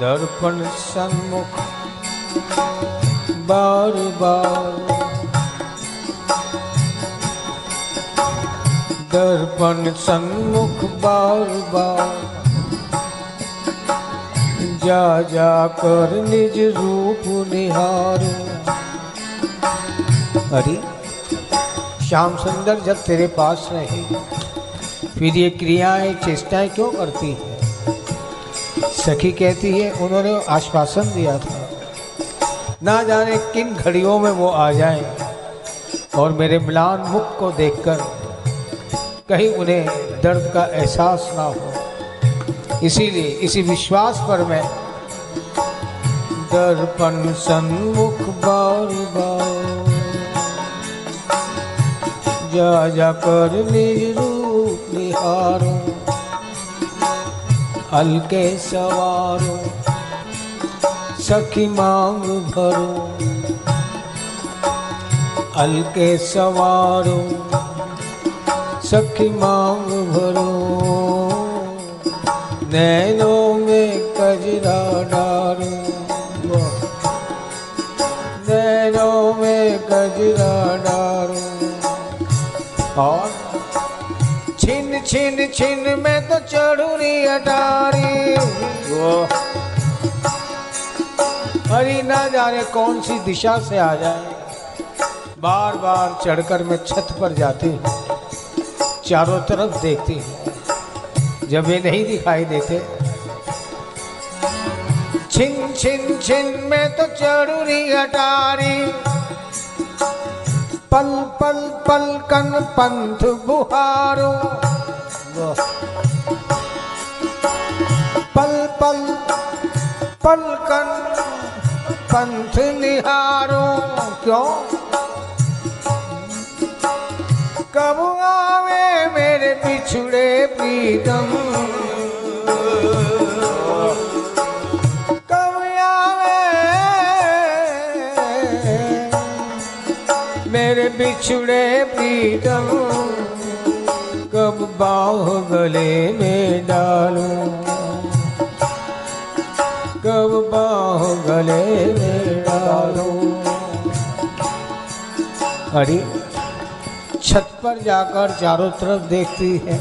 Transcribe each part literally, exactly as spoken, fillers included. दर्पण सन्मुख बार बार, दर्पण सन्मुख बार बार, जा जा कर निज रूप निहार। अरे श्याम सुंदर जब तेरे पास रहे फिर ये क्रियाएं चेष्टाएं क्यों करती है? सखी कहती है उन्होंने आश्वासन दिया था, ना जाने किन घड़ियों में वो आ जाए और मेरे म्लान मुख को देखकर कहीं उन्हें दर्द का एहसास ना हो, इसीलिए इसी विश्वास पर मैं दर्पण सन्मुख बार बार, जा जा कर निज रूप निहारो, हल्के सवारो, सखी मांग भरो, हल्के सवारो, सखी मांग भरो, नैनों में कजरा डारो, नैनों में कजरा डारो। और छिन छिन छिन में तो चढ़ूरी अटारी, अरे ना जाने कौन सी दिशा से आ जाए, बार बार चढ़कर मैं छत पर जाती हूँ, चारों तरफ देखती हूँ, जब ये नहीं दिखाई देते। छिन छिन छिन में तो चढ़ूरी अटारी, पल पल पल कन पंथ बुहारो, पल पल पल कन पंथ निहारो। क्यों कब आवे मेरे पिछड़े प्रीतम, मेरे बिछड़े प्रीतम, कब बाँह गले में डालूं, कब बाँह गले में डालूं। अरे छत पर जाकर चारों तरफ देखती है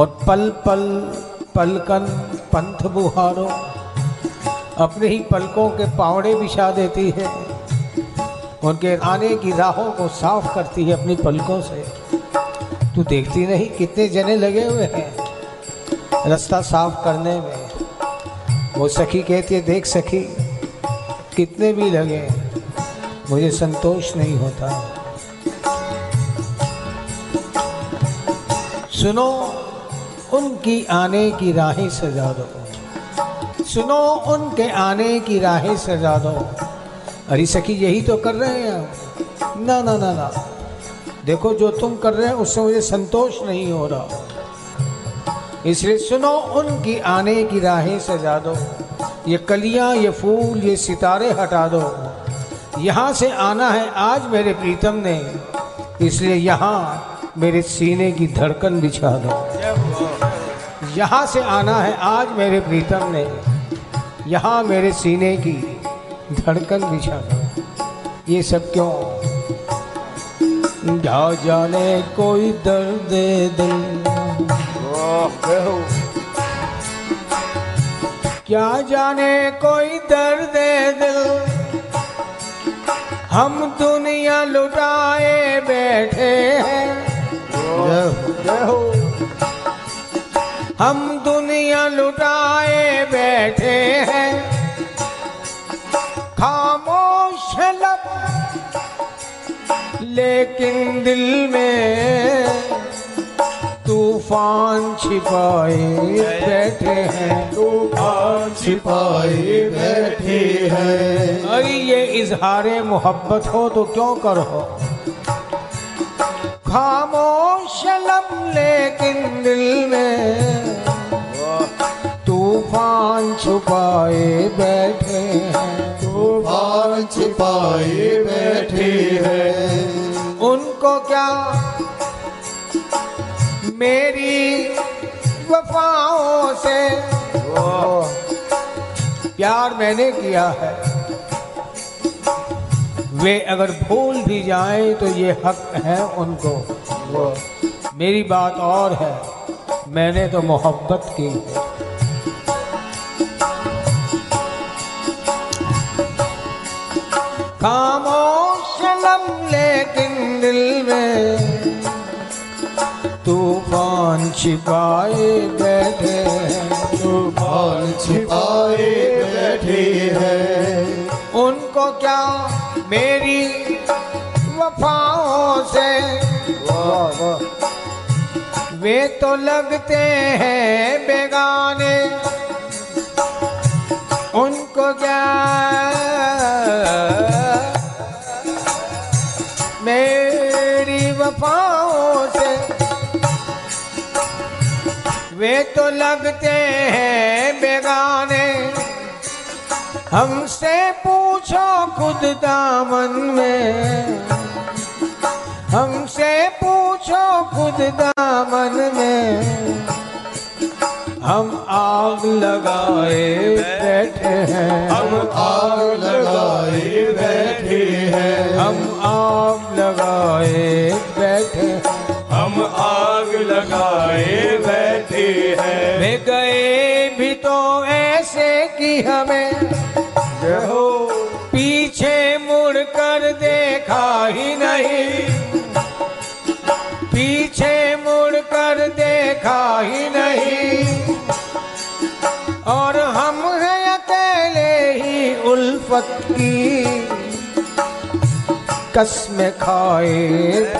और पल पल पलकन पंथ बुहारो, अपने ही पलकों के पावड़े बिछा देती है, उनके आने की राहों को साफ करती है अपनी पलकों से। तू देखती नहीं कितने जने लगे हुए हैं रास्ता साफ करने में? वो सखी कहती है देख सखी कितने भी लगे मुझे संतोष नहीं होता। सुनो उनकी आने की राहें सजा दो, सुनो उनके आने की राहें सजा दो। अरे सखी यही तो कर रहे हैं आप। ना ना ना ना देखो जो तुम कर रहे हो उससे मुझे संतोष नहीं हो रहा, इसलिए सुनो उनकी आने की राहें सजा दो, ये कलियां ये फूल ये सितारे हटा दो। यहाँ से आना है आज मेरे प्रीतम ने, इसलिए यहाँ मेरे सीने की धड़कन बिछा दो। यहाँ से आना है आज मेरे प्रीतम ने, यहाँ मेरे सीने की धड़कन बिछा दो। ये सब क्यों? जा जाने कोई दर्द दिल क्या जाने, कोई दर्द दिल हम दुनिया लुटाए बैठे हैं, हम दुनिया लुटाए बैठे हैं, खामोश लब लेकिन दिल में तूफान छिपाए बैठे हैं, तूफान छिपाए बैठे हैं। अरे ये इजहारे मोहब्बत हो तो क्यों करो। खामोश लब लेकिन दिल में तूफान छुपाए बैठे हैं, तूफान छिपाए बैठे हैं। उनको क्या मेरी वफाओं से प्यार मैंने किया है, वे अगर भूल भी जाएं तो ये हक है उनको। मेरी बात और है, मैंने तो मोहब्बत की है। खामोश लब लेकिन दिल में तूफान छिपाए बैठे हैं, तूफान छिपाए बैठे हैं। उनको क्या मेरी वफाओं से वे तो लगते हैं बेगाने, उनको क्या मेरी वफाओं से वे तो लगते हैं बेगाने। हमसे पूछो खुद दामन में, हमसे पूछो खुद दामन में, हम आग लगाए बैठे हैं, हम आग लगाए बैठे हैं, हम आग लगाए बैठे, हम आग लगाए बैठे हैं। वे गए भी तो ऐसे कि हमें हो पीछे मुड़कर देखा ही नहीं, पीछे मुड़कर देखा ही नहीं। और हम हैं अकेले ही उल्फत की कसमें खाए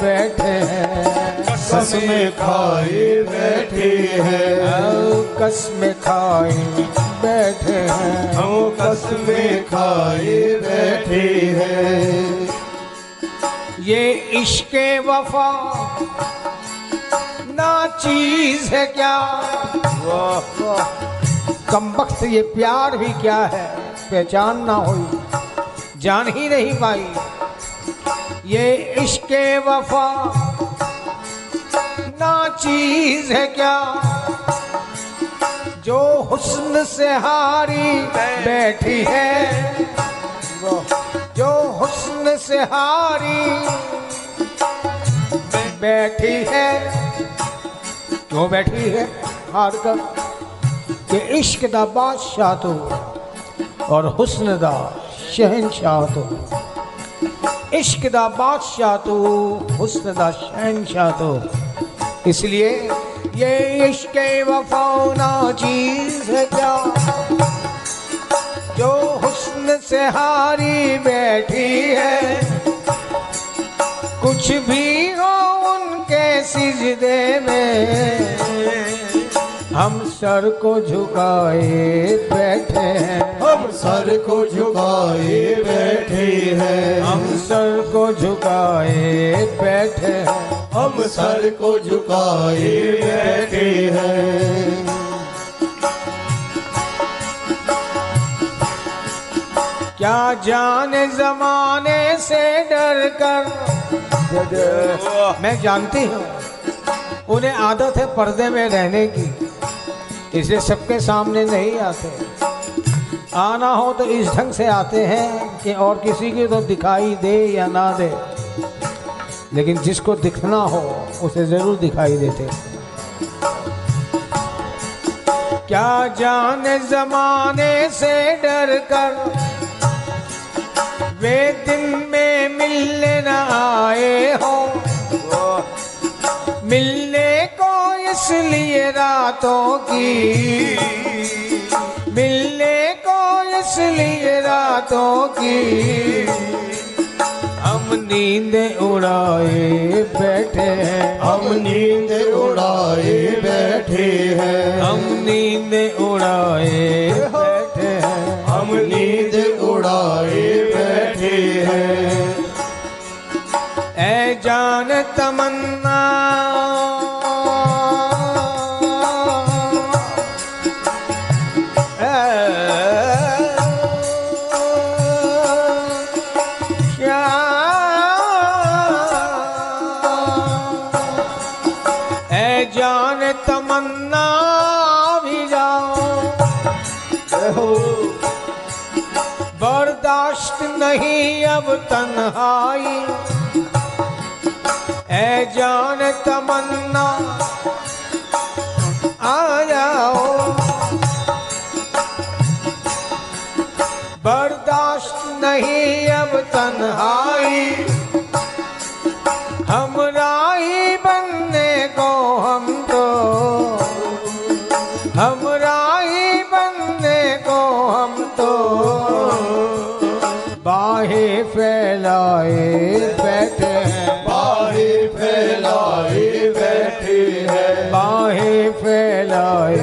बैठे हैं, कसमें खाए बैठे हैं, कसमें खाए बैठे हैं, हम कसमें खाए बैठे हैं। ये इश्क़े वफ़ा ना चीज़ है क्या, वाह वाह कमबख्त ये प्यार भी क्या है पहचान ना हुई, जान ही नहीं पाई। ये इश्क़े वफ़ा ना चीज़ है क्या, जो हुस्न से हारी बैठी है, जो हुस्न से हारी बैठी है, क्यों बैठी है हार कर। ये इश्क दा बादशाह तो और हुस्न दा शहनशाह तो, इश्क दा बादशाह तो हुस्न दा शहनशाह तो, इसलिए ये इश्क वफ़ा ना चीज़ है क्या, जो हुस्न से हारी बैठी है। कुछ भी हो उनके सिजदे में, हम सर को झुकाए बैठे हैं, हम सर को झुकाए बैठे हैं, हम सर को झुकाए बैठे हैं, हम सर को झुकाए बैठे हैं। क्या जाने जमाने से डर कर, मैं जानती हूँ उन्हें आदत है पर्दे में रहने की, इसलिए सबके सामने नहीं आते। आना हो तो इस ढंग से आते हैं कि और किसी की तो दिखाई दे या ना दे, लेकिन जिसको दिखना हो उसे ज़रूर दिखाई देते। क्या जाने ज़माने से डर कर वे दिन में मिलने न आए हो, मिलने को इसलिए रातों की, मिलने को इसलिए रातों की हम नींद उड़ाए बैठे हैं, हम नींद उड़ाए बैठे हैं, हम नींद उड़ाए बैठे हैं, हम नींद उड़ाए बैठे हैं। ऐ जान तमन्ना नहीं अब तन्हाई, ऐ जान तमन्ना आ जाओ, बर्दाश्त नहीं अब तन्हाई, हम राही बनने को हम तो, हम राही बनने को हम तो बाहें फैलाए बैठे हैं, बाहें फैलाए बैठे हैं, बाहें फैलाए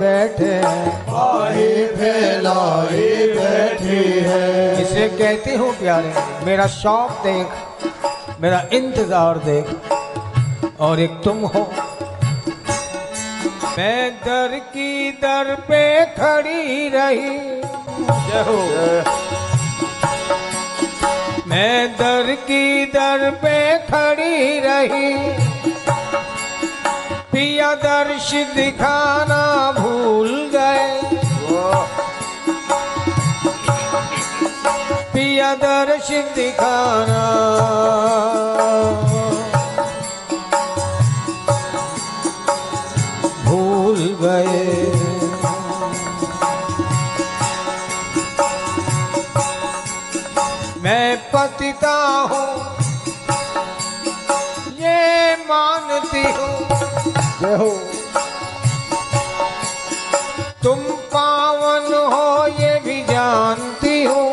बैठे हैं, बाहें फैलाए बैठे हैं। इसे कहती हूँ प्यारे, मेरा शौक देख, मेरा इंतजार देख, और एक तुम हो। मैं दर की दर पे खड़ी रही, जय हो। मैं दर की दर पे खड़ी रही, पिया दर्श दिखाना भूल गए, पिया दर्श दिखाना। पतिता हूँ ये मानती हूँ, तुम पावन हो ये भी जानती हूँ,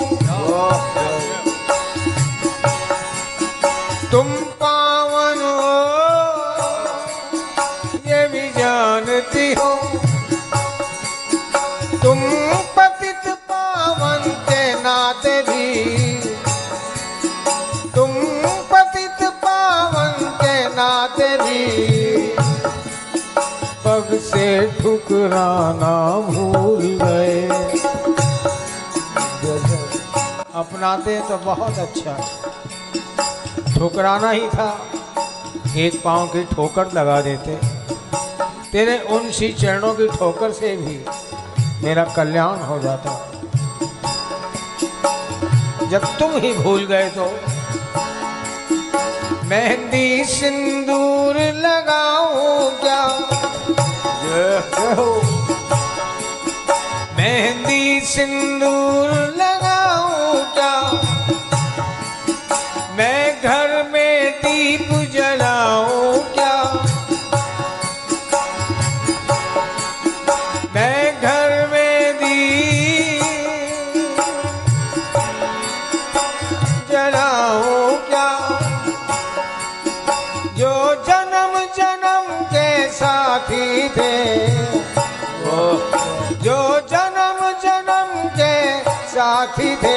तुम पावन हो ये भी जानती हूँ, तुम पतित पावन के नाते भी, पग से ठुकराना भूल गए। अपनाते तो बहुत अच्छा, ठुकराना ही था, एक पाँव की ठोकर लगा देते। तेरे उन सी चरणों की ठोकर से भी मेरा कल्याण हो जाता। जब तुम ही भूल गए तो मेहंदी सिंदूर लगाऊं क्या, मेहंदी सिंदूर लगाऊं क्या, मैं घर में दीप जलाऊं क्या, मैं घर में दीप जलाऊं क्या। जो जन्म जन्म के साथी थे, जो जन्म जन्म के साथी थे,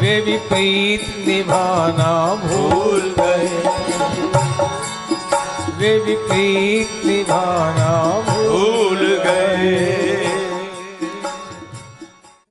वे भी प्रीत निभाना भूल गए, वे भी प्रीत निभाना।